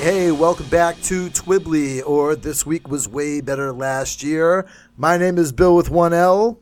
Hey, welcome back to Twibbly, or This Week Was Way Better Last Year. My name is Bill with one L.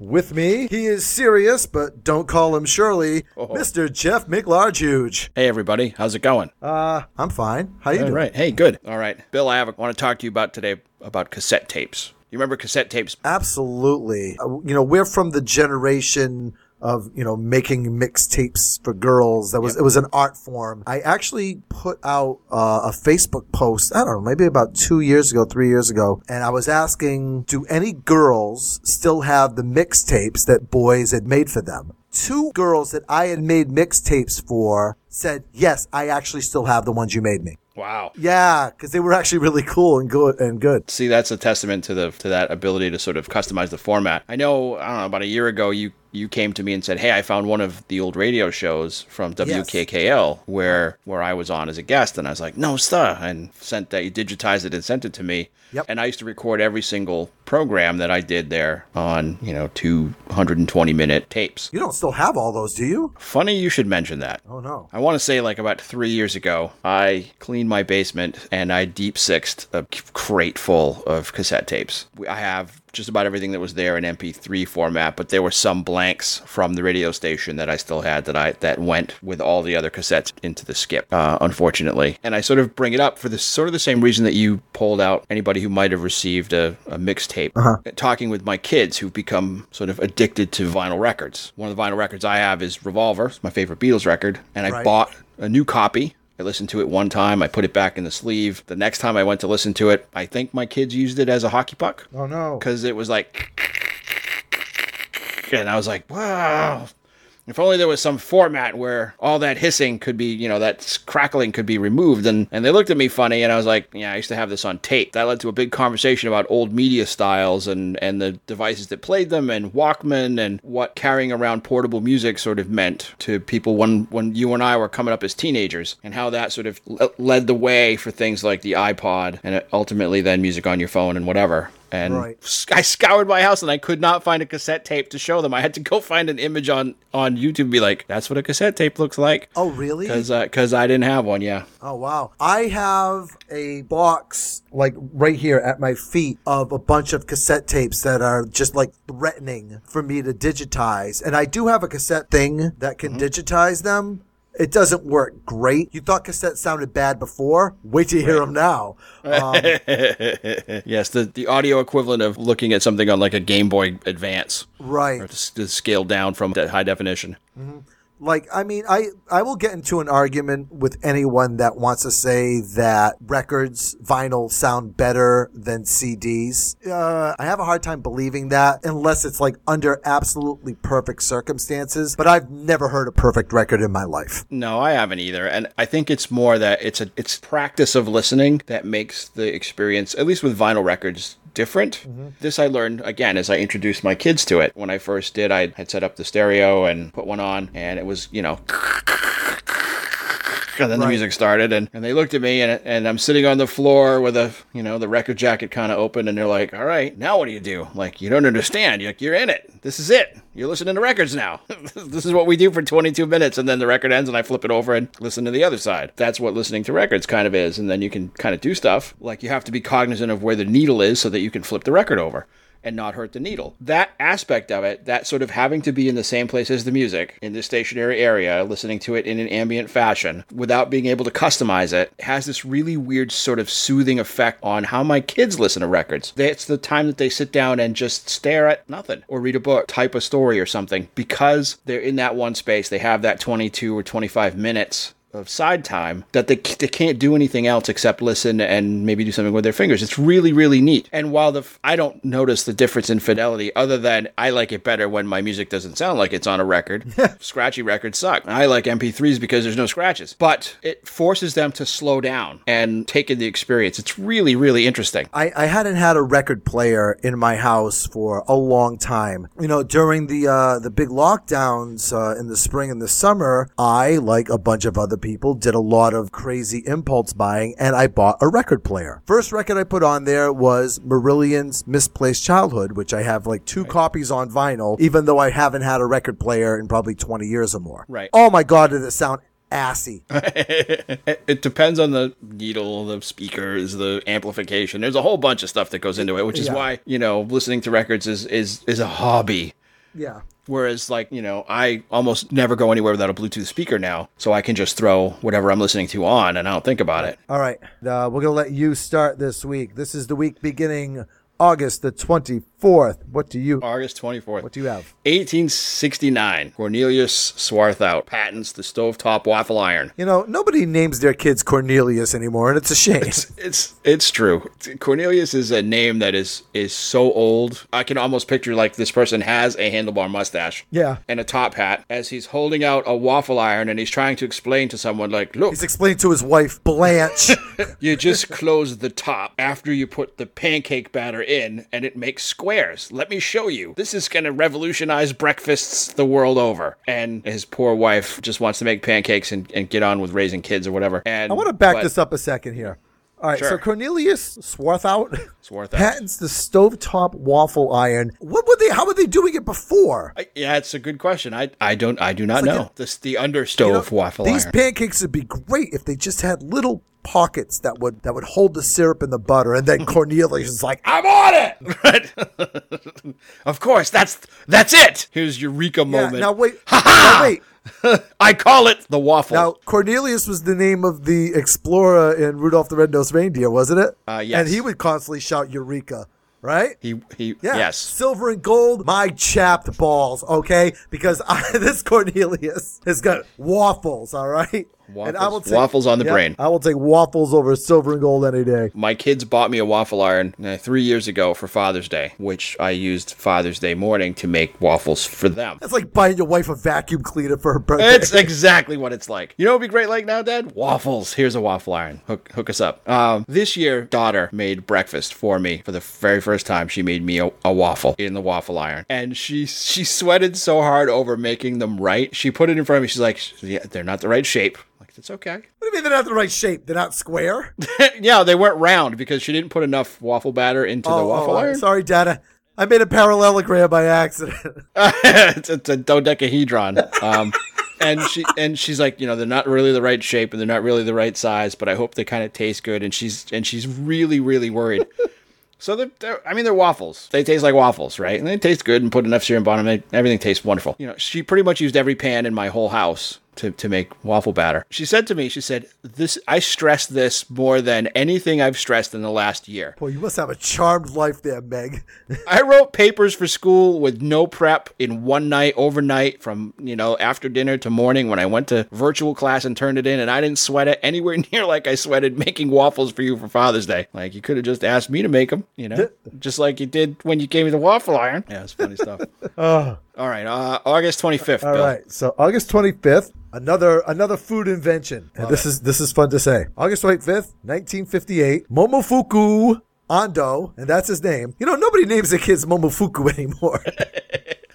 With me, he is serious, but don't call him Shirley, Mr. Jeff McLarge-Huge. Hey, everybody. How's it going? I'm fine. How you doing? All right. Hey, good. All right. Bill, I want to talk to you about today about cassette tapes. You remember cassette tapes? Absolutely. You know, we're from the generation of, you know, making mixtapes for girls. That was, It was an art form. I actually put out a Facebook post, I don't know, maybe about 3 years ago, and I was asking, do any girls still have the mixtapes that boys had made for them? 2 girls that I had made mixtapes for said, yes, I actually still have the ones you made me. Wow. Yeah, because they were actually really cool and good. See, that's a testament to that ability to sort of customize the format. I don't know, about a year ago, you came to me and said, hey, I found one of the old radio shows from WKKL where I was on as a guest. And I was like, no, sir. And sent that, you digitized it and sent it to me. Yep. And I used to record every single program that I did there on, 220-minute tapes. You don't still have all those, do you? Funny you should mention that. Oh, no. I want to say like about 3 years ago, I cleaned my basement and I deep-sixed a crate full of cassette tapes. I have just about everything that was there in MP3 format, but there were some blanks from the radio station that I still had that went with all the other cassettes into the skip, unfortunately. And I sort of bring it up for the same reason that you pulled out anybody who might have received a mixtape. Uh-huh. Talking with my kids who've become sort of addicted to vinyl records. One of the vinyl records I have is Revolver. It's my favorite Beatles record. And I bought a new copy. I listened to it one time. I put it back in the sleeve. The next time I went to listen to it, I think my kids used it as a hockey puck. Oh, no. Because it was like... And I was like, wow. If only there was some format where all that hissing could be, that crackling could be removed. And they looked at me funny, and I was like, yeah, I used to have this on tape. That led to a big conversation about old media styles and the devices that played them and Walkman and what carrying around portable music sort of meant to people when you and I were coming up as teenagers, and how that sort of led the way for things like the iPod and ultimately then music on your phone and whatever. And I scoured my house and I could not find a cassette tape to show them. I had to go find an image on YouTube and be like, that's what a cassette tape looks like. Oh, really? Because I didn't have one, yeah. Oh, wow. I have a box, like, right here at my feet of a bunch of cassette tapes that are just, like, threatening for me to digitize. And I do have a cassette thing that can digitize them. It doesn't work great. You thought cassettes sounded bad before? Wait till you hear them now. Yes, the audio equivalent of looking at something on like a Game Boy Advance. Right. Or to scale down from that high definition. Mm-hmm. Like, I mean, I will get into an argument with anyone that wants to say that records, vinyl, sound better than CDs. I have a hard time believing that unless it's like under absolutely perfect circumstances. But I've never heard a perfect record in my life. No, I haven't either. And I think it's more that it's practice of listening that makes the experience, at least with vinyl records, different. Mm-hmm. This I learned, again, as I introduced my kids to it. When I first did, I had set up the stereo and put one on, and it was, and then the music started, and they looked at me, and I'm sitting on the floor with the record jacket kind of open, and they're like, all right, now what do you do? I'm like, you don't understand. You're in it. This is it. You're listening to records now. This is what we do for 22 minutes, and then the record ends, and I flip it over and listen to the other side. That's what listening to records kind of is, and then you can kind of do stuff. Like, you have to be cognizant of where the needle is so that you can flip the record over. and not hurt the needle. That aspect of it, that sort of having to be in the same place as the music, in the stationary area, listening to it in an ambient fashion, without being able to customize it, has this really weird sort of soothing effect on how my kids listen to records. It's the time that they sit down and just stare at nothing, or read a book, type a story or something, because they're in that one space, they have that 22 or 25 minutes of side time that they can't do anything else except listen and maybe do something with their fingers. It's really, really neat. And while I don't notice the difference in fidelity other than I like it better when my music doesn't sound like it's on a record. Scratchy records suck. I like MP3s because there's no scratches. But it forces them to slow down and take in the experience. It's really, really interesting. I hadn't had a record player in my house for a long time. You know, during the big lockdowns in the spring and the summer, I, like a bunch of other people, did a lot of crazy impulse buying, and I bought a record player. First record I put on there was Marillion's Misplaced Childhood, which I have like two copies on vinyl, even though I haven't had a record player in probably 20 years or more. Right. Oh my God, did it sound assy. It depends on the needle, the speakers, the amplification. There's a whole bunch of stuff that goes into it, which is why, you know, listening to records is a hobby. Yeah. Whereas, like, you know, I almost never go anywhere without a Bluetooth speaker now, so I can just throw whatever I'm listening to on and I don't think about it. All right. We're going to let you start this week. This is the week beginning August the 24th. What do you... August 24th. What do you have? 1869. Cornelius Swarthout patents the stovetop waffle iron. You know, nobody names their kids Cornelius anymore, and it's a shame. It's true. Cornelius is a name that is so old. I can almost picture, like, this person has a handlebar mustache. Yeah. And a top hat as he's holding out a waffle iron, and he's trying to explain to someone, like, look. He's explaining to his wife, Blanche. You just close the top after you put the pancake batter in, and it makes squares. Let me show you. This is going to revolutionize breakfasts the world over. And his poor wife just wants to make pancakes and get on with raising kids or whatever. And I want to back this up a second here. All right, sure. So Cornelius Swarthout patents the stovetop waffle iron. What were they? How were they doing it before? It's a good question. I do not know. Like the understove waffle iron. These pancakes would be great if they just had little pockets that would hold the syrup and the butter, and then Cornelius is like, I'm on it! Right? Of course, that's it! Here's Eureka moment. Now wait. Ha-ha! Now wait. I call it the waffle. Now, Cornelius was the name of the explorer in Rudolph the Red-Nosed Reindeer, wasn't it? Yes. And he would constantly shout Eureka, right? Yes. Silver and gold, my chapped balls, okay? Because this Cornelius has got waffles, all right? Waffles. And I will take waffles on the brain. I will take waffles over silver and gold any day. My kids bought me a waffle iron 3 years ago for Father's Day, which I used Father's Day morning to make waffles for them. That's like buying your wife a vacuum cleaner for her birthday. It's exactly what it's like. You know what would be great like now, Dad? Waffles. Here's a waffle iron. Hook us up. This year, daughter made breakfast for me for the very first time. She made me a waffle in the waffle iron. And she sweated so hard over making them right. She put it in front of me. She's like, yeah, they're not the right shape. It's okay. What do you mean they're not the right shape? They're not square? Yeah, they weren't round because she didn't put enough waffle batter into the waffle iron. Sorry, Dad. I made a parallelogram by accident. It's a dodecahedron. And she's like, you know, they're not really the right shape and they're not really the right size, but I hope they kind of taste good. And she's really, really worried. So they're waffles. They taste like waffles, right? And they taste good, and put enough syrup on them, and everything tastes wonderful. You know, she pretty much used every pan in my whole house to make waffle batter. She said to me, "This, I stress this more than anything I've stressed in the last year." Boy, you must have a charmed life there, Meg. I wrote papers for school with no prep in one night, overnight, from, you know, after dinner to morning when I went to virtual class and turned it in, and I didn't sweat it anywhere near like I sweated making waffles for you for Father's Day. Like, you could have just asked me to make them, you know, just like you did when you gave me the waffle iron. Yeah, it's funny stuff. Oh. All right, August 25th, Bill. All right, so August 25th, another food invention. And this is fun to say. August 25th, 1958, Momofuku Ando, and that's his name. You know, nobody names their kids Momofuku anymore.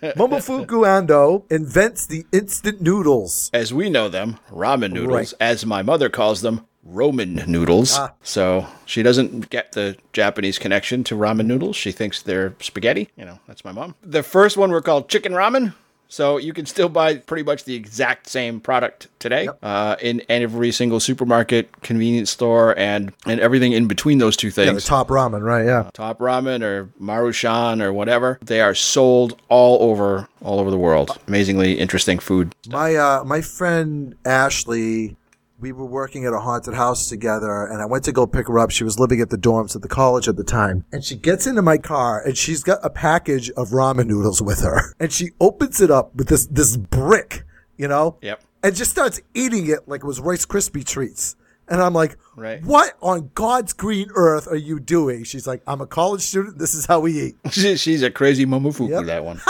Momofuku Ando invents the instant noodles. As we know them, ramen noodles, right. As my mother calls them, Roman noodles. So she doesn't get the Japanese connection to ramen noodles. She thinks they're spaghetti. You know, that's my mom. The first one were called chicken ramen. So you can still buy pretty much the exact same product today, yep, in every single supermarket, convenience store, and everything in between those two things. Yeah, the Top Ramen, right? Yeah. Top Ramen or Maruchan or whatever. They are sold all over the world. Amazingly interesting food. My friend Ashley, we were working at a haunted house together, and I went to go pick her up. She was living at the dorms at the college at the time. And she gets into my car, and she's got a package of ramen noodles with her. And she opens it up with this brick, you know? Yep. And just starts eating it like it was Rice Krispie treats. And I'm like, right, what on God's green earth are you doing? She's like, I'm a college student. This is how we eat. She's a crazy momofuku, yep, that one.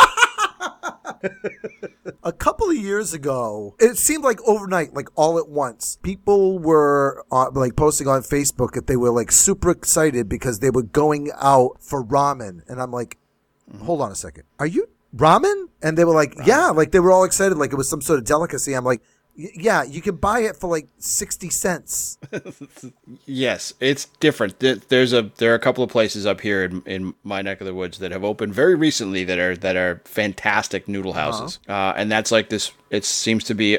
A couple of years ago, it seemed like overnight, like all at once, people were like posting on Facebook that they were like super excited because they were going out for ramen. And I'm like, hold on a second. Are you ramen? And they were like, ramen. Yeah, like they were all excited. Like it was some sort of delicacy. I'm like, yeah, you can buy it for like 60 cents. Yes, it's different. There are a couple of places up here in my neck of the woods that have opened very recently that are fantastic noodle houses. Uh-huh. And that's like this. It seems to be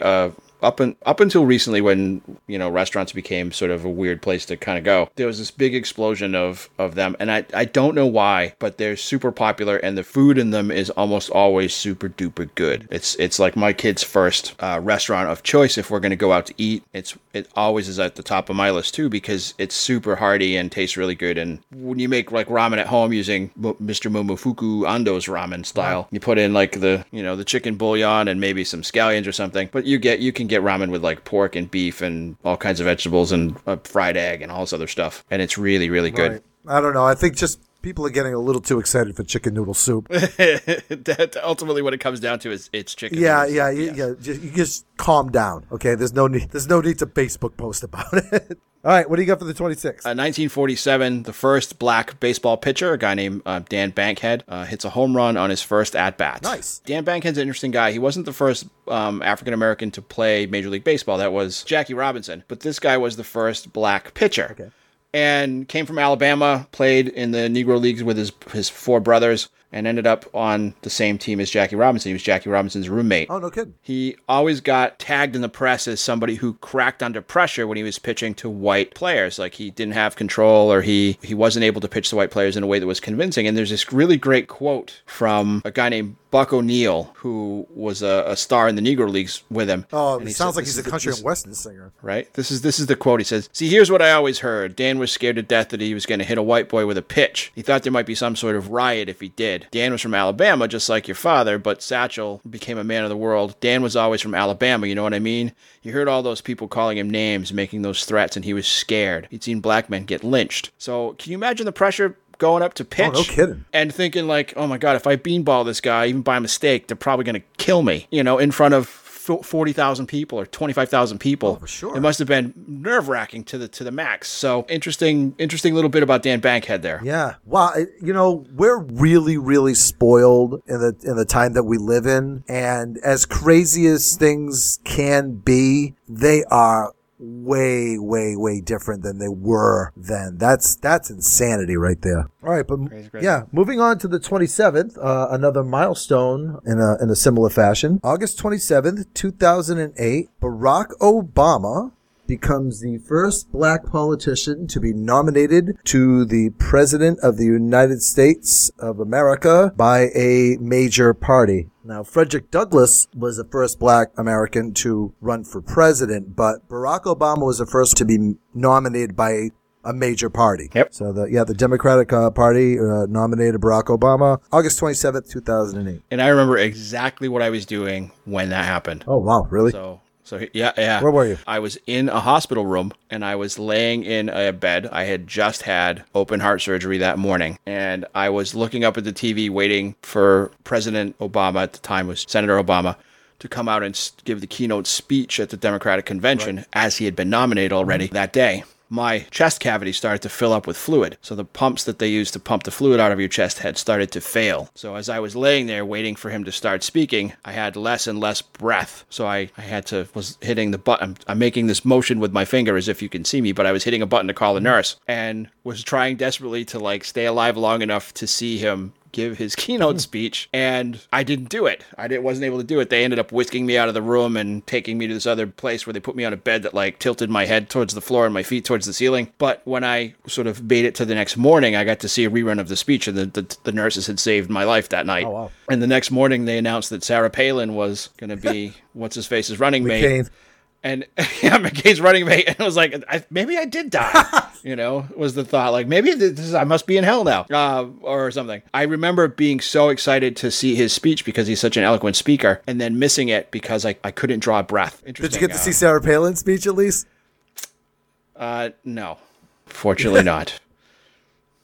up until recently when, you know, restaurants became sort of a weird place to kind of go. There was this big explosion of them. And I don't know why, but they're super popular and the food in them is almost always super duper good. It's like my kid's first restaurant of choice if we're going to go out to eat. It always is at the top of my list too because it's super hearty and tastes really good. And when you make like ramen at home using Mr. Momofuku Ando's ramen style, wow, you put in like the, you know, the chicken bouillon and maybe some scallions or something, but you can get ramen with like pork and beef and all kinds of vegetables and a fried egg and all this other stuff. And it's really, really good. Right. I don't know. I think just people are getting a little too excited for chicken noodle soup. That ultimately what it comes down to is it's chicken. Yeah, noodle yeah, soup. Yeah. You just calm down. Okay. There's no need to Facebook post about it. All right, what do you got for the 26th? 1947, the first black baseball pitcher, a guy named Dan Bankhead, hits a home run on his first at-bat. Nice. Dan Bankhead's an interesting guy. He wasn't the first African-American to play Major League Baseball. That was Jackie Robinson. But this guy was the first black pitcher. Okay. And came from Alabama, played in the Negro Leagues with his four brothers, and ended up on the same team as Jackie Robinson. He was Jackie Robinson's roommate. Oh, no kidding. He always got tagged in the press as somebody who cracked under pressure when he was pitching to white players. Like he didn't have control or he wasn't able to pitch to white players in a way that was convincing. And there's this really great quote from a guy named Buck O'Neill, who was a star in the Negro Leagues with him. Oh, it sounds like he's a country and western singer. Right? This is the quote. He says, "See, here's what I always heard. Dan was scared to death that he was going to hit a white boy with a pitch. He thought there might be some sort of riot if he did. Dan was from Alabama, just like your father, but Satchel became a man of the world. Dan was always from Alabama, you know what I mean? You heard all those people calling him names, making those threats, and he was scared. He'd seen black men get lynched." So can you imagine the pressure going up to pitch? Oh, no kidding. And thinking like, oh my God, if I beanball this guy, even by mistake, they're probably going to kill me, you know, in front of 40,000 people or 25,000 people. Oh, for sure. It must have been nerve-wracking to the max. So interesting little bit about Dan Bankhead there. Yeah. Wow. You know, we're really, really spoiled in the time that we live in. And as crazy as things can be, they are way, way, way different than they were then. That's insanity right there. All right, but crazy. Yeah, moving on to the 27th, another milestone in a similar fashion. August 27th, 2008, Barack Obama becomes the first black politician to be nominated to the President of the United States of America by a major party. Now, Frederick Douglass was the first black American to run for president, but Barack Obama was the first to be nominated by a major party. Yep. So, the Democratic Party nominated Barack Obama, August 27th, 2008. And I remember exactly what I was doing when that happened. Oh, wow. Really? So yeah. Where were you? I was in a hospital room and I was laying in a bed. I had just had open heart surgery that morning and I was looking up at the TV waiting for President Obama, at the time was Senator Obama, to come out and give the keynote speech at the Democratic Convention, right, as he had been nominated already that day. My chest cavity started to fill up with fluid. So the pumps that they used to pump the fluid out of your chest had started to fail. So as I was laying there waiting for him to start speaking, I had less and less breath. So I was hitting the button. I'm making this motion with my finger as if you can see me, but I was hitting a button to call a nurse and was trying desperately to like stay alive long enough to see him give his keynote speech, and I didn't do it. I wasn't able to do it. They ended up whisking me out of the room and taking me to this other place where they put me on a bed that like tilted my head towards the floor and my feet towards the ceiling. But when I sort of made it to the next morning, I got to see a rerun of the speech, and the nurses had saved my life that night. Oh, wow. And the next morning they announced that Sarah Palin was going to be what's-his-face's running McCain. Mate. And yeah, McCain's running mate. And I was like, maybe I did die, you know, was the thought. Like, maybe I must be in hell now or something. I remember being so excited to see his speech because he's such an eloquent speaker, and then missing it because I couldn't draw a breath. Did you get to see Sarah Palin's speech at least? No, fortunately not.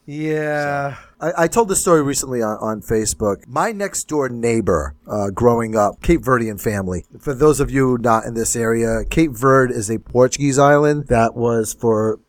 Yeah. So. I told this story recently on Facebook. My next door neighbor growing up, Cape Verdean family. For those of you not in this area, Cape Verde is a Portuguese island that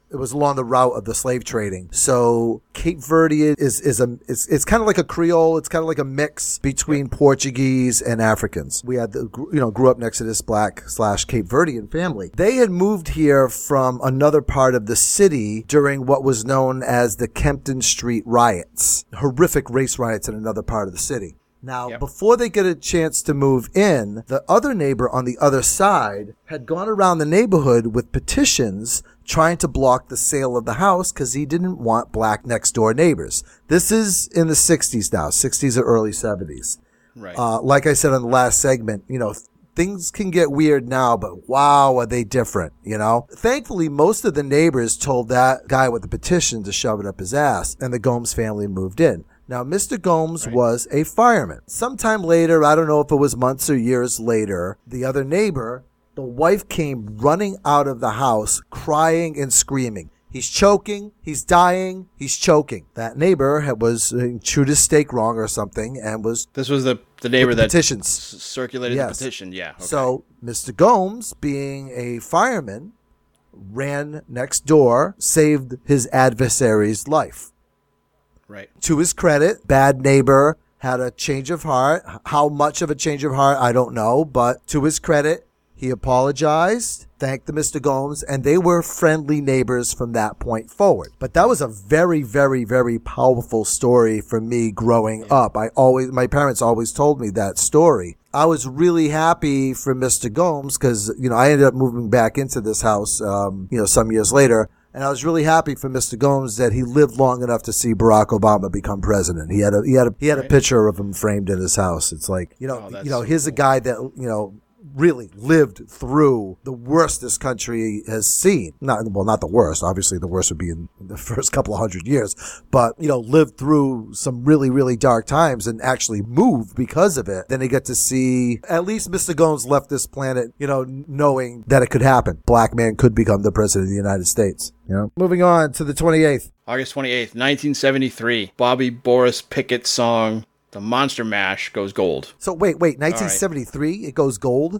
it was along the route of the slave trading. So Cape Verde is kind of like a Creole. It's kind of like a mix between Portuguese and Africans. We had grew up next to this Black/Cape Verdean family. They had moved here from another part of the city during what was known as the Kempton Street riots, horrific race riots in another part of the city. Now, before they get a chance to move in, the other neighbor on the other side had gone around the neighborhood with petitions trying to block the sale of the house because he didn't want black next-door neighbors. This is in the 60s now, 60s or early 70s. Right. Like I said on the last segment, you know, things can get weird now, but wow, are they different, you know? Thankfully, most of the neighbors told that guy with the petition to shove it up his ass, and the Gomes family moved in. Now, Mr. Gomes was a fireman. Sometime later, I don't know if it was months or years later, the other neighbor, the wife came running out of the house crying and screaming. He's choking. He's dying. He's choking. That neighbor was chewed his steak wrong or something and was... This was the neighbor that circulated the petition. Yeah. Okay. So Mr. Gomes, being a fireman, ran next door, saved his adversary's life. Right. To his credit, bad neighbor had a change of heart. How much of a change of heart, I don't know. But to his credit, he apologized, thanked the Mr. Gomes, and they were friendly neighbors from that point forward. But that was a very, very, very powerful story for me growing up. My parents always told me that story. I was really happy for Mr. Gomes because, you know, I ended up moving back into this house, some years later. And I was really happy for Mr. Gomes that he lived long enough to see Barack Obama become president. He had a picture of him framed in his house. It's like, here's a guy that, you know, really lived through the worst this country has seen. Not the worst. Obviously, the worst would be in the first couple of 100 years. But, you know, lived through some really, really dark times and actually moved because of it. Then they get to see at least Mr. Gomes left this planet, you know, knowing that it could happen. Black man could become the president of the United States. Yeah. Moving on to the 28th. August 28th, 1973. Bobby Boris Pickett's song, The Monster Mash, goes gold. So wait, 1973, right. It goes gold?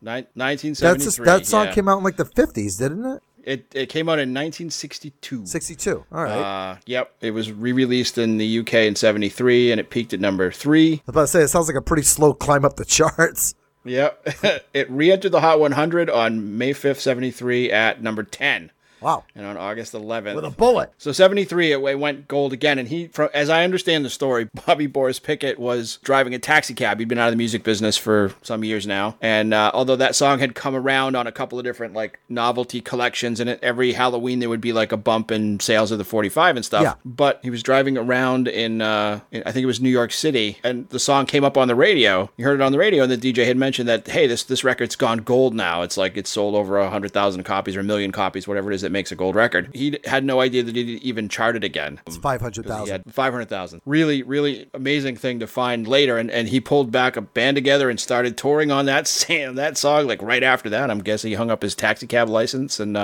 1973. That song came out in like the 50s, didn't it? It came out in 1962. 62, all right. Yep, it was re-released in the UK in 73, and it peaked at number 3. I was about to say, it sounds like a pretty slow climb up the charts. Yep. It re-entered the Hot 100 on May 5th, 73 at number 10. Wow. And on August 11th. With a bullet. So 73, it went gold again. And as I understand the story, Bobby Boris Pickett was driving a taxi cab. He'd been out of the music business for some years now. And although that song had come around on a couple of different like novelty collections, and every Halloween there would be like a bump in sales of the 45 and stuff. Yeah. But he was driving around in I think it was New York City, and the song came up on the radio. You heard it on the radio, and the DJ had mentioned that, hey, this record's gone gold now. It's like it's sold over 100,000 copies or 1 million copies, whatever it is that makes a gold record. He had no idea that he'd even charted again. It's 500,000. 500,000. Really, really amazing thing to find later. And he pulled back a band together and started touring on that song. Like right after that, I'm guessing he hung up his taxi cab license and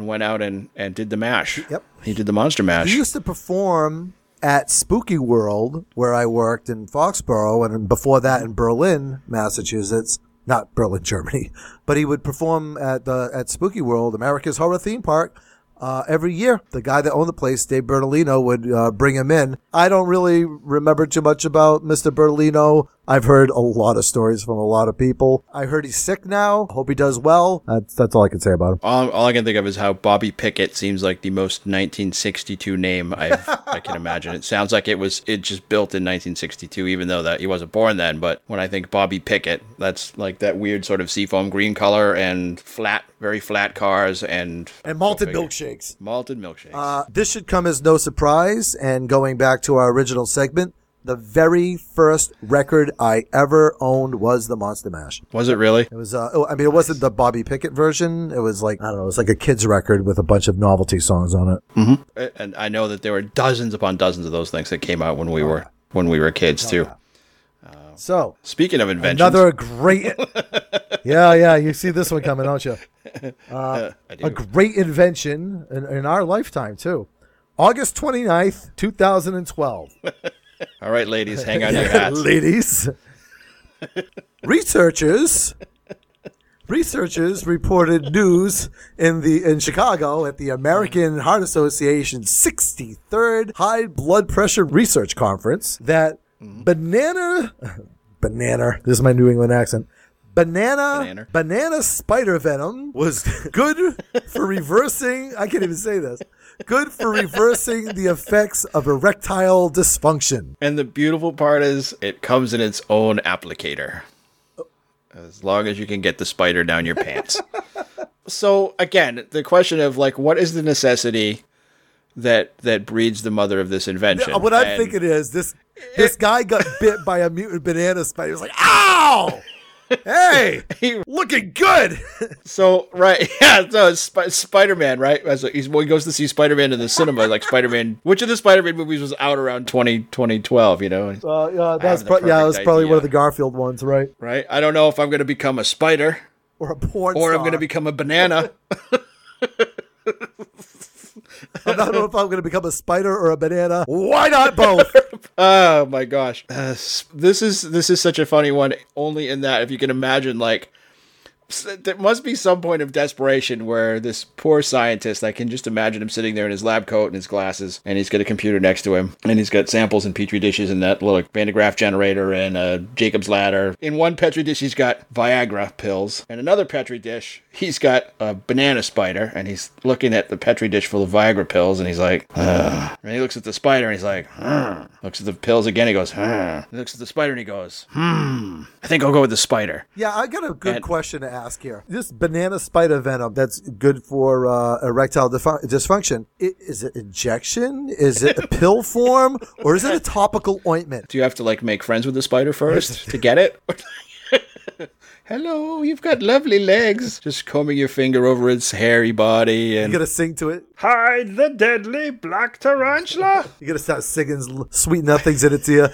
went out and did the mash. Yep. He did the Monster Mash. He used to perform at Spooky World, where I worked in Foxborough, and before that in Berlin, Massachusetts. Not Berlin, Germany, but he would perform at Spooky World, America's Horror Theme Park, every year. The guy that owned the place, Dave Bertolino, would bring him in. I don't really remember too much about Mr. Bertolino I've heard a lot of stories from a lot of people. I heard he's sick now. Hope he does well. That's all I can say about him. All I can think of is how Bobby Pickett seems like the most 1962 name I can imagine. It sounds like it just built in 1962, even though that he wasn't born then. But when I think Bobby Pickett, that's like that weird sort of seafoam green color and flat, very flat cars and malted milkshakes. Malted milkshakes. This should come as no surprise. And going back to our original segment, the very first record I ever owned was The Monster Mash. Was it really? It was, it wasn't the Bobby Pickett version. It was like, I don't know, it was like a kid's record with a bunch of novelty songs on it. Mm-hmm. And I know that there were dozens upon dozens of those things that came out when we were kids too. Yeah. So speaking of inventions, another great, yeah, you see this one coming, don't you? I do. A great invention in our lifetime too. August 29th, 2012. All right, ladies, hang on your hats. Ladies. Researchers reported news in Chicago at the American Heart Association's 63rd High Blood Pressure Research Conference that banana, this is my New England accent, banana spider venom was good for reversing, I can't even say this. Good for reversing the effects of erectile dysfunction. And the beautiful part is it comes in its own applicator. As long as you can get the spider down your pants. So, again, the question of, like, what is the necessity that breeds the mother of this invention? Yeah, what I think it is, this guy got bit by a mutant banana spider. He was like, ow! Hey, looking good. So, right. Yeah, so it's Spider-Man, right? As he goes to see Spider-Man in the cinema, like Spider-Man. Which of the Spider-Man movies was out around 2012, you know? That was probably one of the Garfield ones, right? Right. I don't know if I'm going to become a spider. Or a porn star. Or I'm going to become a banana. I don't know if I'm going to become a spider or a banana. Why not both? Oh my gosh, this is such a funny one. Only in that, if you can imagine, like there must be some point of desperation where this poor scientist, I can just imagine him sitting there in his lab coat and his glasses, and he's got a computer next to him, and he's got samples and petri dishes and that little Van de Graaff generator and a Jacob's ladder. In one petri dish, he's got Viagra pills, and another petri dish, he's got a banana spider, and he's looking at the petri dish full of Viagra pills, and he's like, ugh. And he looks at the spider, and he's like, ugh. Looks at the pills again, he goes, ugh. He looks at the spider, and he goes, I think I'll go with the spider. Yeah, I got a good question to ask here. This banana spider venom that's good for erectile dysfunction, is it injection? Is it a pill form? Or is it a topical ointment? Do you have to, like, make friends with the spider first to get it? Hello, you've got lovely legs. Just combing your finger over its hairy body. And you gotta sing to it. Hide the deadly black tarantula. You gotta start singing sweet nothings in it to you.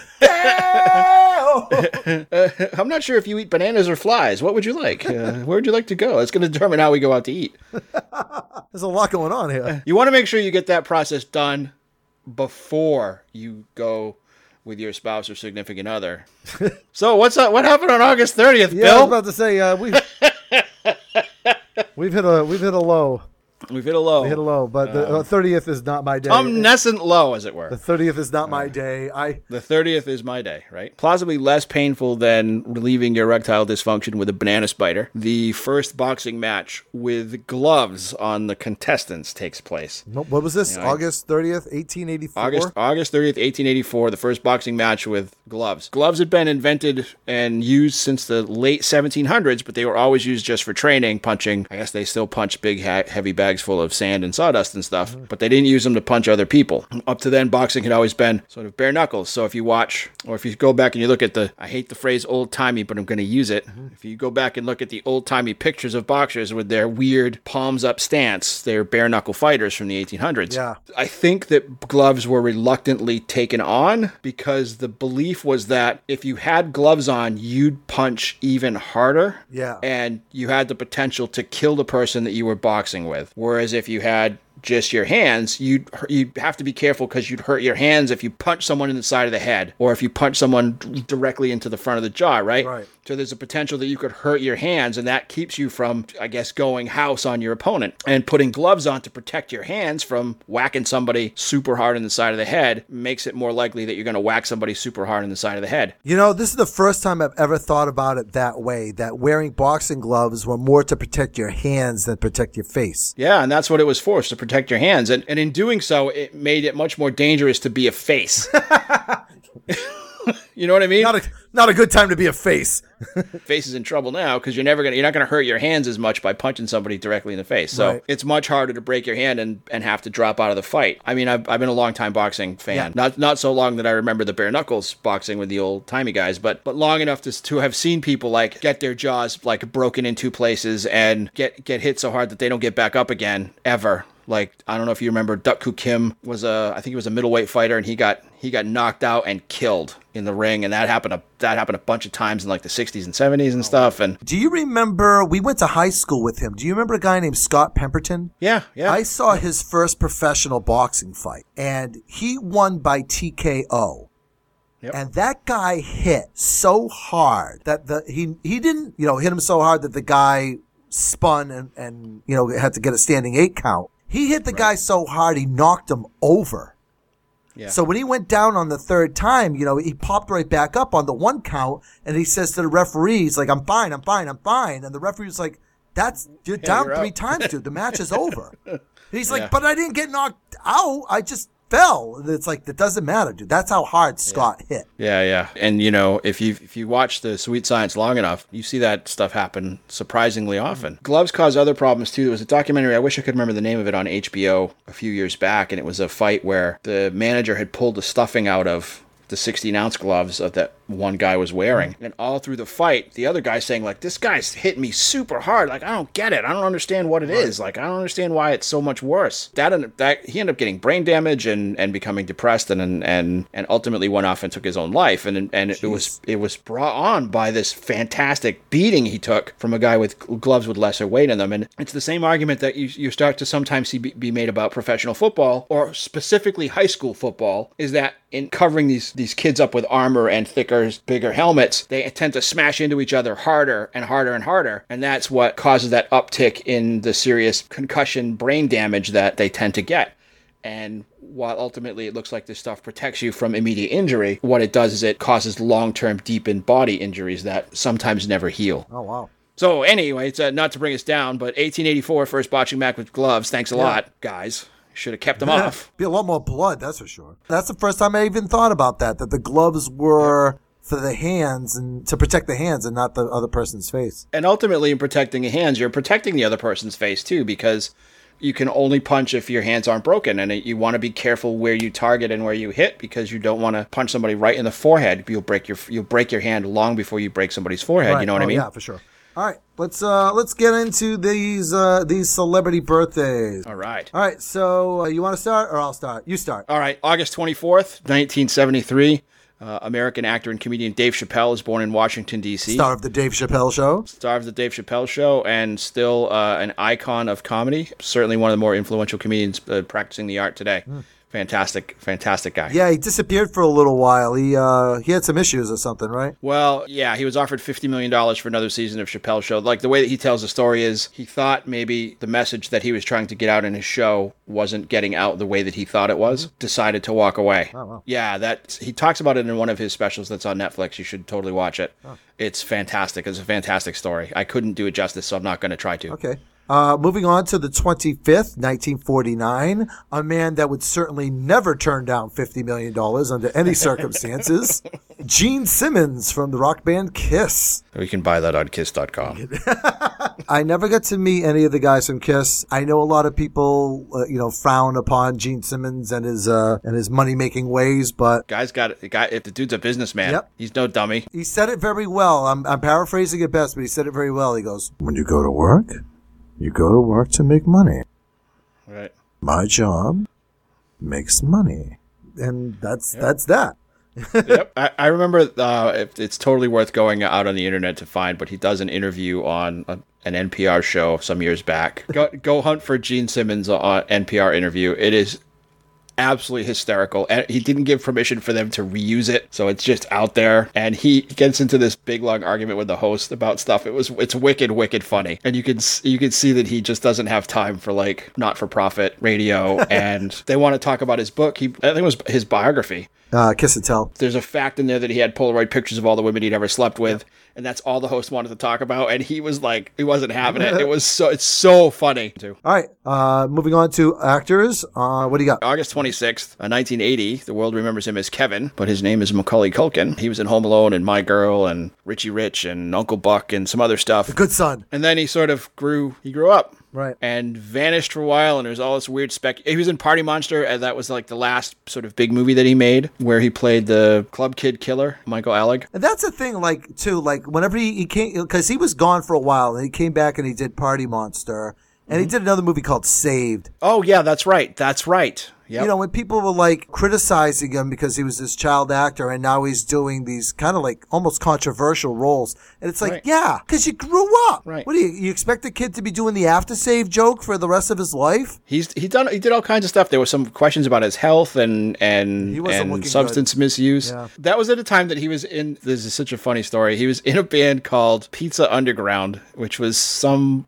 I'm not sure if you eat bananas or flies. What would you like? Where would you like to go? It's going to determine how we go out to eat. There's a lot going on here. You want to make sure you get that process done before you go with your spouse or significant other. So what happened on August 30th, Bill? Yeah, I was about to say we've hit a low. We hit a low, but the 30th is not my day. Omniscient low, as it were. The 30th is not my day. The 30th is my day, right? Plausibly less painful than relieving your erectile dysfunction with a banana spider. The first boxing match with gloves on the contestants takes place. What was this? August 30th, 1884? August 30th, 1884, the first boxing match with gloves. Gloves had been invented and used since the late 1700s, but they were always used just for training, punching. I guess they still punch big, heavy bags full of sand and sawdust and stuff, but they didn't use them to punch other people. Up to then, boxing had always been sort of bare knuckles. So if you watch, or if you go back and you look at I hate the phrase old-timey, but I'm going to use it. If you go back and look at the old-timey pictures of boxers with their weird palms-up stance, they're bare knuckle fighters from the 1800s. Yeah. I think that gloves were reluctantly taken on because the belief was that if you had gloves on, you'd punch even harder. Yeah. And you had the potential to kill the person that you were boxing with. Whereas if you had just your hands, you have to be careful because you'd hurt your hands if you punch someone in the side of the head or if you punch someone directly into the front of the jaw, right? Right. So there's a potential that you could hurt your hands, and that keeps you from, I guess, going house on your opponent. And putting gloves on to protect your hands from whacking somebody super hard in the side of the head makes it more likely that you're going to whack somebody super hard in the side of the head. You know, this is the first time I've ever thought about it that way, that wearing boxing gloves were more to protect your hands than protect your face. Yeah, and that's what it was for, to protect your hands. And in doing so, it made it much more dangerous to be a face. You know what I mean? Not a good time to be a face. Face is in trouble now because you're not gonna hurt your hands as much by punching somebody directly in the face. So right. It's much harder to break your hand and have to drop out of the fight. I mean, I've been a long time boxing fan, yeah. not so long that I remember the bare knuckles boxing with the old timey guys, but long enough to have seen people like get their jaws like broken in two places and get hit so hard that they don't get back up again ever. Like, I don't know if you remember, Duk-Koo Kim was a middleweight fighter, and he got knocked out and killed in the ring, and that happened a bunch of times in like the 60s and 70s and stuff. And do you remember, we went to high school with him. Do you remember a guy named Scott Pemberton? Yeah. I saw his first professional boxing fight, and he won by TKO. Yep. And that guy hit so hard that he didn't, hit him so hard that the guy spun and had to get a standing 8 count. He hit the guy so hard he knocked him over. Yeah. So when he went down on the third time, he popped right back up on the 1 count, and he says to the referee, he's like, I'm fine. And the referee was like, you're down 3 times, dude. The match is over. And he's like, but I didn't get knocked out. I just fell. And it's like, that doesn't matter, dude. That's how hard Scott hit. Yeah. And, if you watch the Sweet Science long enough, you see that stuff happen surprisingly often. Mm-hmm. Gloves cause other problems, too. There was a documentary, I wish I could remember the name of it, on HBO a few years back, and it was a fight where the manager had pulled the stuffing out of the 16-ounce gloves that one guy was wearing. And all through the fight, the other guy's saying, like, this guy's hitting me super hard. Like, I don't get it. I don't understand what it is. Like, I don't understand why it's so much worse. He ended up getting brain damage and becoming depressed and ultimately went off and took his own life. And it was brought on by this fantastic beating he took from a guy with gloves with lesser weight in them. And it's the same argument that you start to sometimes see be made about professional football, or specifically high school football, is that in covering these kids up with armor and bigger helmets, they tend to smash into each other harder and harder and harder. And that's what causes that uptick in the serious concussion brain damage that they tend to get. And while ultimately it looks like this stuff protects you from immediate injury, what it does is it causes long-term deep-in body injuries that sometimes never heal. Oh, wow. So anyway, it's not to bring us down, but 1884 first boxing match with gloves. Thanks a lot, guys. Should have kept them off. Be a lot more blood, that's for sure. That's the first time I even thought about that the gloves were for the hands and to protect the hands and not the other person's face. And ultimately, in protecting the hands, you're protecting the other person's face too, because you can only punch if your hands aren't broken, and you want to be careful where you target and where you hit, because you don't want to punch somebody right in the forehead. You'll break your hand long before you break somebody's forehead. Right. You know what I mean? Yeah, for sure. All right, let's get into these celebrity birthdays. All right. So you want to start, or I'll start? You start. All right. August 24th, 1973. American actor and comedian Dave Chappelle is born in Washington, D.C. Star of the Dave Chappelle Show, and still an icon of comedy. Certainly one of the more influential comedians practicing the art today. Mm. Fantastic guy. Yeah, he disappeared for a little while. He had some issues or something, right? Well, yeah, he was offered $50 million for another season of Chappelle Show. Like, the way that he tells the story is he thought maybe the message that he was trying to get out in his show wasn't getting out the way that he thought it was, decided to walk away. Oh, wow. Yeah, he talks about it in one of his specials that's on Netflix. You should totally watch it. Oh. It's fantastic. It's a fantastic story. I couldn't do it justice, so I'm not going to try to. Okay. Moving on to the 25th, 1949, a man that would certainly never turn down $50 million under any circumstances, Gene Simmons from the rock band Kiss. We can buy that on Kiss.com. I never got to meet any of the guys from Kiss. I know a lot of people, frown upon Gene Simmons and his money-making ways, but if the dude's a businessman, yep. He's no dummy. He said it very well. I'm paraphrasing it best, but he said it very well. He goes, "When you go to work, you go to work to make money. Right. My job makes money." And that's that. Yep. I remember it's totally worth going out on the internet to find, but he does an interview on an NPR show some years back. Go hunt for Gene Simmons on NPR interview. It is absolutely hysterical, and he didn't give permission for them to reuse it, so it's just out there. And he gets into this big long argument with the host about stuff. It's wicked funny, and you can see that he just doesn't have time for like not-for-profit radio. And they want to talk about his book. I think it was his biography, Kiss and Tell. There's a fact in there that he had Polaroid pictures of all the women he'd ever slept with, and that's all the host wanted to talk about. And he was like, he wasn't having it. It's so funny too. All right, moving on to actors. What do you got? August 26th. 1980, the world remembers him as Kevin, but his name is Macaulay Culkin. He was in Home Alone and My Girl and Richie Rich and Uncle Buck and some other stuff. The Good Son. And then he sort of grew up. Right. And vanished for a while, and there's all this weird he was in Party Monster, and that was like the last sort of big movie that he made, where he played the club kid killer, Michael Alec. And that's the thing, like, too, like, whenever he came, because he was gone for a while, and he came back and he did Party Monster, and he did another movie called Saved. Oh, yeah, that's right. Yep. You know, when people were like criticizing him because he was this child actor and now he's doing these kind of like almost controversial roles. And it's like, right. Yeah, because you grew up. Right. What do you expect the kid to be doing the after save joke for the rest of his life? He did all kinds of stuff. There were some questions about his health and substance misuse. Yeah. That was at a time that he was in, this is such a funny story. He was in a band called Pizza Underground, which was some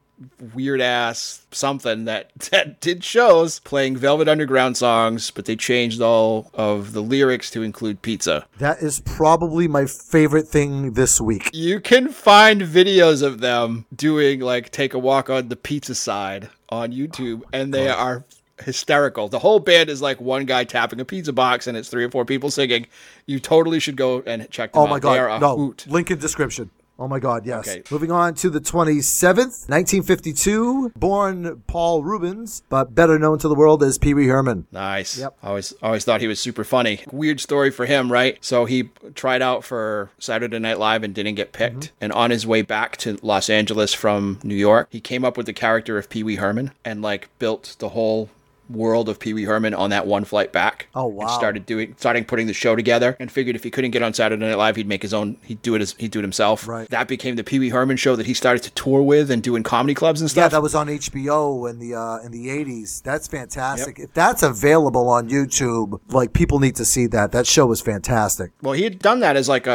weird ass something that did shows playing Velvet Underground songs, but they changed all of the lyrics to include pizza. That is probably my favorite thing this week. You can find videos of them doing like Take a Walk on the Pizza Side on YouTube, and they are hysterical. The whole band is like one guy tapping a pizza box, and it's 3 or 4 people singing. You totally should go and check them out. Oh my God, they are a hoot. Link in description. Oh, my God, yes. Okay. Moving on to the 27th, 1952, born Paul Rubens, but better known to the world as Pee Wee Herman. Nice. Yep. I always thought he was super funny. Weird story for him, right? So he tried out for Saturday Night Live and didn't get picked. Mm-hmm. And on his way back to Los Angeles from New York, he came up with the character of Pee Wee Herman and, like, built the whole world of Pee Wee Herman on that one flight back. Oh wow! And started putting the show together, and figured if he couldn't get on Saturday Night Live, he'd make his own. He'd do it himself. Right. That became the Pee Wee Herman show that he started to tour with and do in comedy clubs and stuff. Yeah, that was on HBO in the 80s. That's fantastic. Yep. If that's available on YouTube, like people need to see that. That show was fantastic. Well, he had done that as like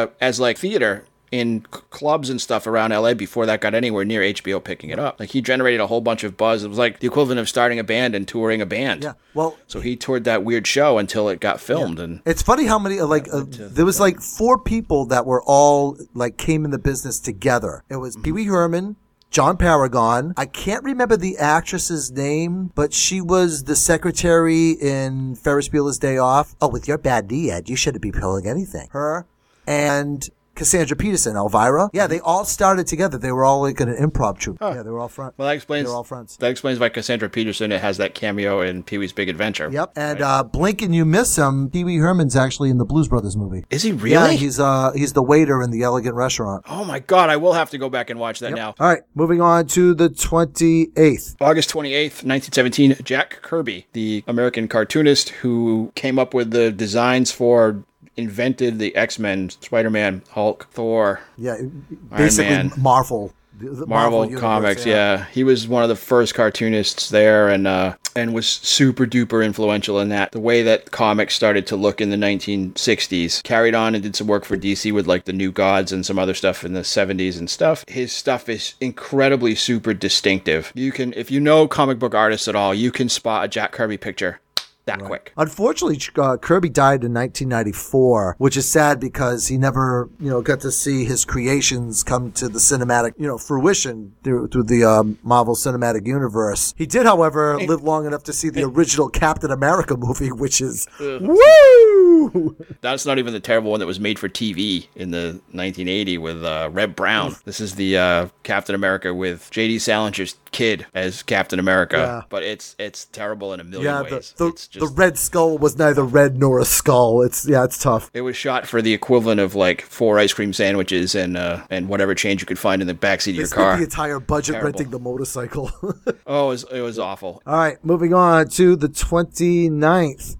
theater in clubs and stuff around LA before that got anywhere near HBO picking it up. Like he generated a whole bunch of buzz. It was like the equivalent of starting a band and touring a band. Yeah. Well, so he toured that weird show until it got filmed. Yeah. And it's funny how many, like there was like 4 people that were all like came in the business together. It was Pee Wee Herman, John Paragon. I can't remember the actress's name, but she was the secretary in Ferris Bueller's Day Off. Oh, with your bad knee, Ed, you shouldn't be pulling anything. Her and Cassandra Peterson, Elvira. Yeah, they all started together. They were all like an improv troupe. Huh. Yeah, they were all friends. Well, that explains why Cassandra Peterson has that cameo in Pee-wee's Big Adventure. Yep. And right. Blink and you miss him. Pee Wee Herman's actually in the Blues Brothers movie. Is he really? Yeah, he's the waiter in the Elegant Restaurant. Oh my God, I will have to go back and watch that now. All right, moving on to the 28th. August 28th, 1917. Jack Kirby, the American cartoonist who came up with the designs for, invented the X-Men, Spider-Man, Hulk, Thor, basically Iron Man. Marvel comics. Yeah, he was one of the first cartoonists there, and was super duper influential in that. The way that comics started to look in the 1960s, carried on and did some work for DC with like the New Gods and some other stuff in the 70s and stuff. His stuff is incredibly super distinctive. You can, if you know comic book artists at all, you can spot a Jack Kirby picture that quick. Unfortunately, Kirby died in 1994, which is sad because he never, got to see his creations come to the cinematic, fruition through the Marvel Cinematic Universe. He did, however, live long enough to see the original Captain America movie, which is woo! That's not even the terrible one that was made for TV in the 1980 with Reb Brown. This is the Captain America with J.D. Salinger's kid as Captain America, but it's terrible in a million ways. The red skull was neither red nor a skull. It's tough. It was shot for the equivalent of like 4 ice cream sandwiches and whatever change you could find in the backseat of your car. The entire budget renting the motorcycle. It was awful. All right, moving on to the 29th.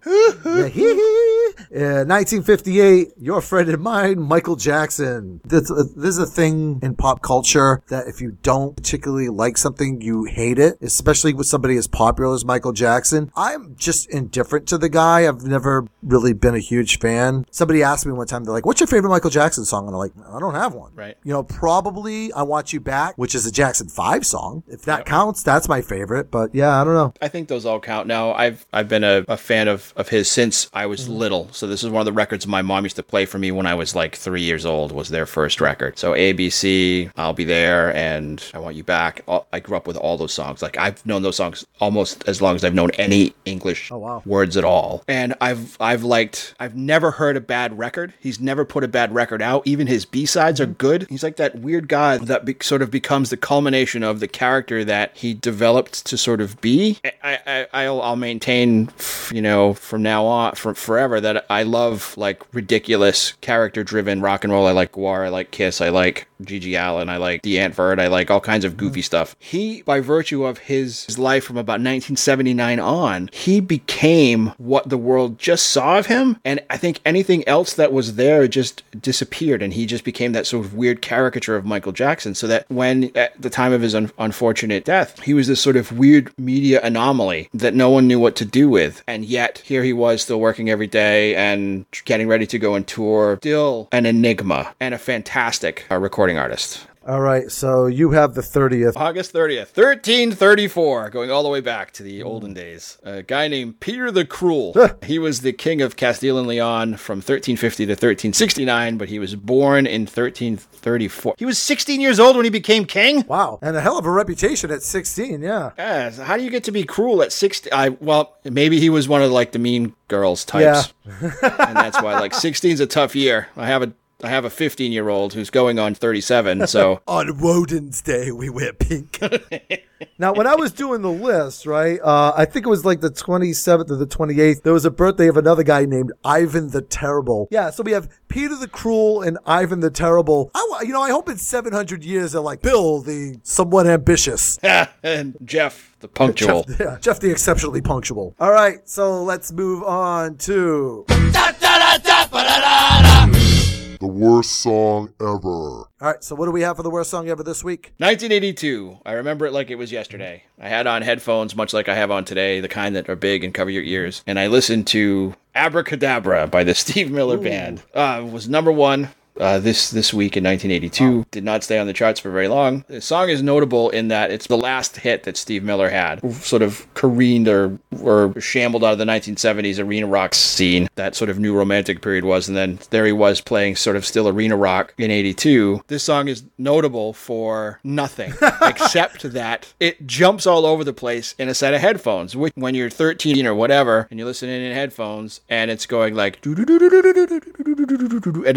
1958, your friend and mine, Michael Jackson. This is a thing in pop culture that if you don't particularly like something, you hate it, especially with somebody as popular as Michael Jackson. I'm just indifferent to the guy. I've never really been a huge fan. Somebody asked me one time, they're like, what's your favorite Michael Jackson song? And I'm like, I don't have one. Right. You know, probably I Want You Back, which is a Jackson 5 song. If that counts, that's my favorite. But yeah, I don't know. I think those all count. Now, I've been a fan of his since I was little. So this is one of the records my mom used to play for me when I was like 3 years old, was their first record. So ABC, I'll Be There, and I Want You Back. I grew up with all those songs. Like, I've known those songs almost as long as I've known any English words at all. And I've never heard a bad record. He's never put a bad record out. Even his B-sides are good. He's like that weird guy that sort of becomes the culmination of the character that he developed to sort of be. I'll maintain, you know, from now on, from forever, that I love like ridiculous character-driven rock and roll. I like Gwar, I like Kiss, I like Gigi Allen, I like DeAntford, I like all kinds of goofy stuff. He, by virtue of his life from about 1979 on, he became what the world just saw of him, and I think anything else that was there just disappeared, and he just became that sort of weird caricature of Michael Jackson, so that when, at the time of his unfortunate death, he was this sort of weird media anomaly that no one knew what to do with, and yet here he was still working every day and getting ready to go on tour, still an enigma and a fantastic recording artist. All right, so you have the 30th. August 30th, 1334, going all the way back to the olden days. A guy named Peter the Cruel. He was the king of Castile and Leon from 1350 to 1369, but he was born in 1334. He was 16 years old when he became king? Wow, and a hell of a reputation at 16, yeah. Yeah, so how do you get to be cruel at 16? Well, maybe he was one of, like, the mean girls types. Yeah. And that's why, like, 16's a tough year. I have a 15-year-old who's going on 37, so... On Woden's Day, we wear pink. Now, when I was doing the list, right, I think it was like the 27th or the 28th, there was a birthday of another guy named Ivan the Terrible. Yeah, so we have Peter the Cruel and Ivan the Terrible. I hope in 700 years they're like Bill the somewhat ambitious. And Jeff the punctual. Jeff the exceptionally punctual. All right, so let's move on to... The worst song ever. All right, so what do we have for the worst song ever this week? 1982. I remember it like it was yesterday. I had on headphones, much like I have on today, the kind that are big and cover your ears. And I listened to Abracadabra by the Steve Miller Band. It was number one. This week in 1982. Did not stay on the charts for very long. The song is notable in that it's the last hit that Steve Miller had, sort of careened or shambled out of the 1970s arena rock scene, that sort of new romantic period was, and then there he was playing sort of still arena rock in 82. This song is notable for nothing, except that it jumps all over the place in a set of headphones, which when you're 13 or whatever, and you're listening in headphones, and it's going like, and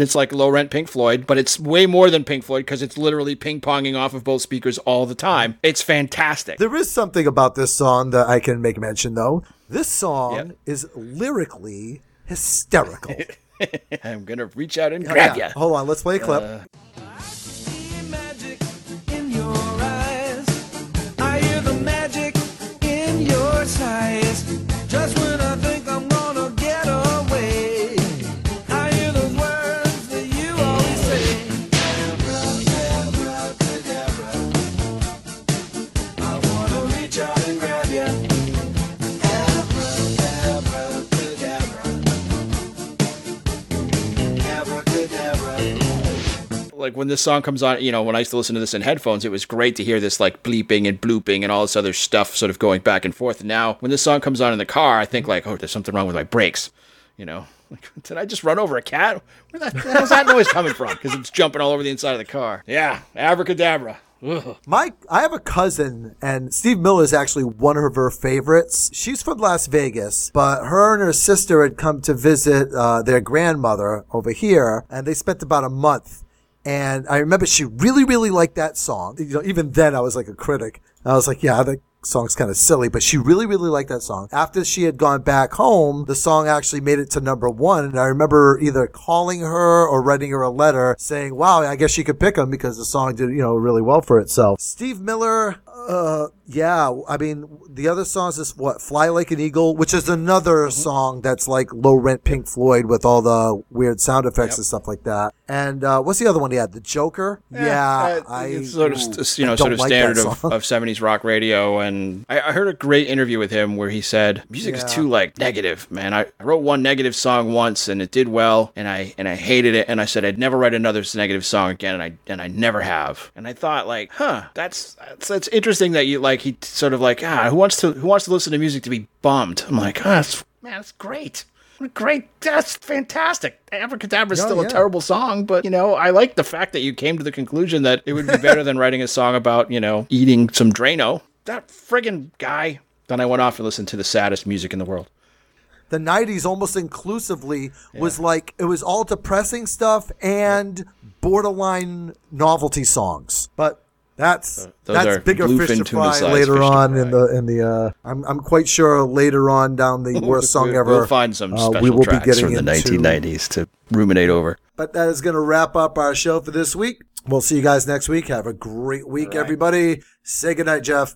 it's like low rent Pink Floyd, but it's way more than Pink Floyd because it's literally ping-ponging off of both speakers all the time. It's fantastic. There is something about this song that I can make mention, though. This song is lyrically hysterical. I'm going to reach out and grab you. Hold on, let's play a clip. I can see magic in your eyes. I hear the magic in your sighs. Just when I think I'm going to get away. Like when this song comes on, you know, when I used to listen to this in headphones, it was great to hear this like bleeping and blooping and all this other stuff sort of going back and forth. And now when this song comes on in the car, I think like, oh, there's something wrong with my brakes. You know, like, did I just run over a cat? Where the hell's that noise coming from? Because it's jumping all over the inside of the car. Yeah, Abracadabra. I have a cousin, and Steve Miller is actually one of her favorites. She's from Las Vegas, but her and her sister had come to visit their grandmother over here, and they spent about a month. And I remember she really, really liked that song. You know, even then I was like a critic. I was like, yeah, the song's kind of silly, but she really, really liked that song. After she had gone back home, the song actually made it to number one. And I remember either calling her or writing her a letter saying, wow, I guess she could pick him because the song did, you know, really well for itself. Steve Miller, Yeah, I mean, the other songs is what? Fly Like an Eagle, which is another song that's like low-rent Pink Floyd with all the weird sound effects and stuff like that. And what's the other one he had? The Joker? It's sort of standard of 70s rock radio. And I heard a great interview with him where he said, music is too, like, negative, man. I wrote one negative song once, and it did well, and I hated it, and I said I'd never write another negative song again, and I never have. And I thought, like, that's interesting that you, like, he sort of like, who wants to listen to music to be bummed? I'm like, that's great. Great. That's fantastic. Abracadabra is still a terrible song, but, you know, I like the fact that you came to the conclusion that it would be better than writing a song about, you know, eating some Drano. That friggin' guy. Then I went off and listened to the saddest music in the world. The 90s almost inclusively was like, it was all depressing stuff and borderline novelty songs. But That's bigger fish to fry later on in the I'm quite sure later on down the worst song ever. We'll find some special tracks from the 1990s to ruminate over. But that is going to wrap up our show for this week. We'll see you guys next week. Have a great week, everybody. Say goodnight, Jeff.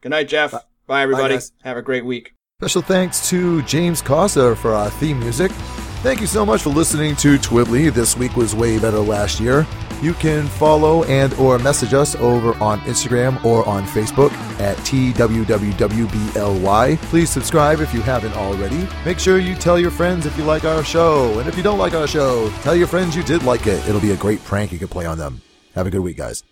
Good night, Jeff. Bye, everybody. Bye, have a great week. Special thanks to James Costa for our theme music. Thank you so much for listening to Twibbly. This week was way better last year. You can follow and or message us over on Instagram or on Facebook at TWWWBLY. Please subscribe if you haven't already. Make sure you tell your friends if you like our show. And if you don't like our show, tell your friends you did like it. It'll be a great prank you can play on them. Have a good week, guys.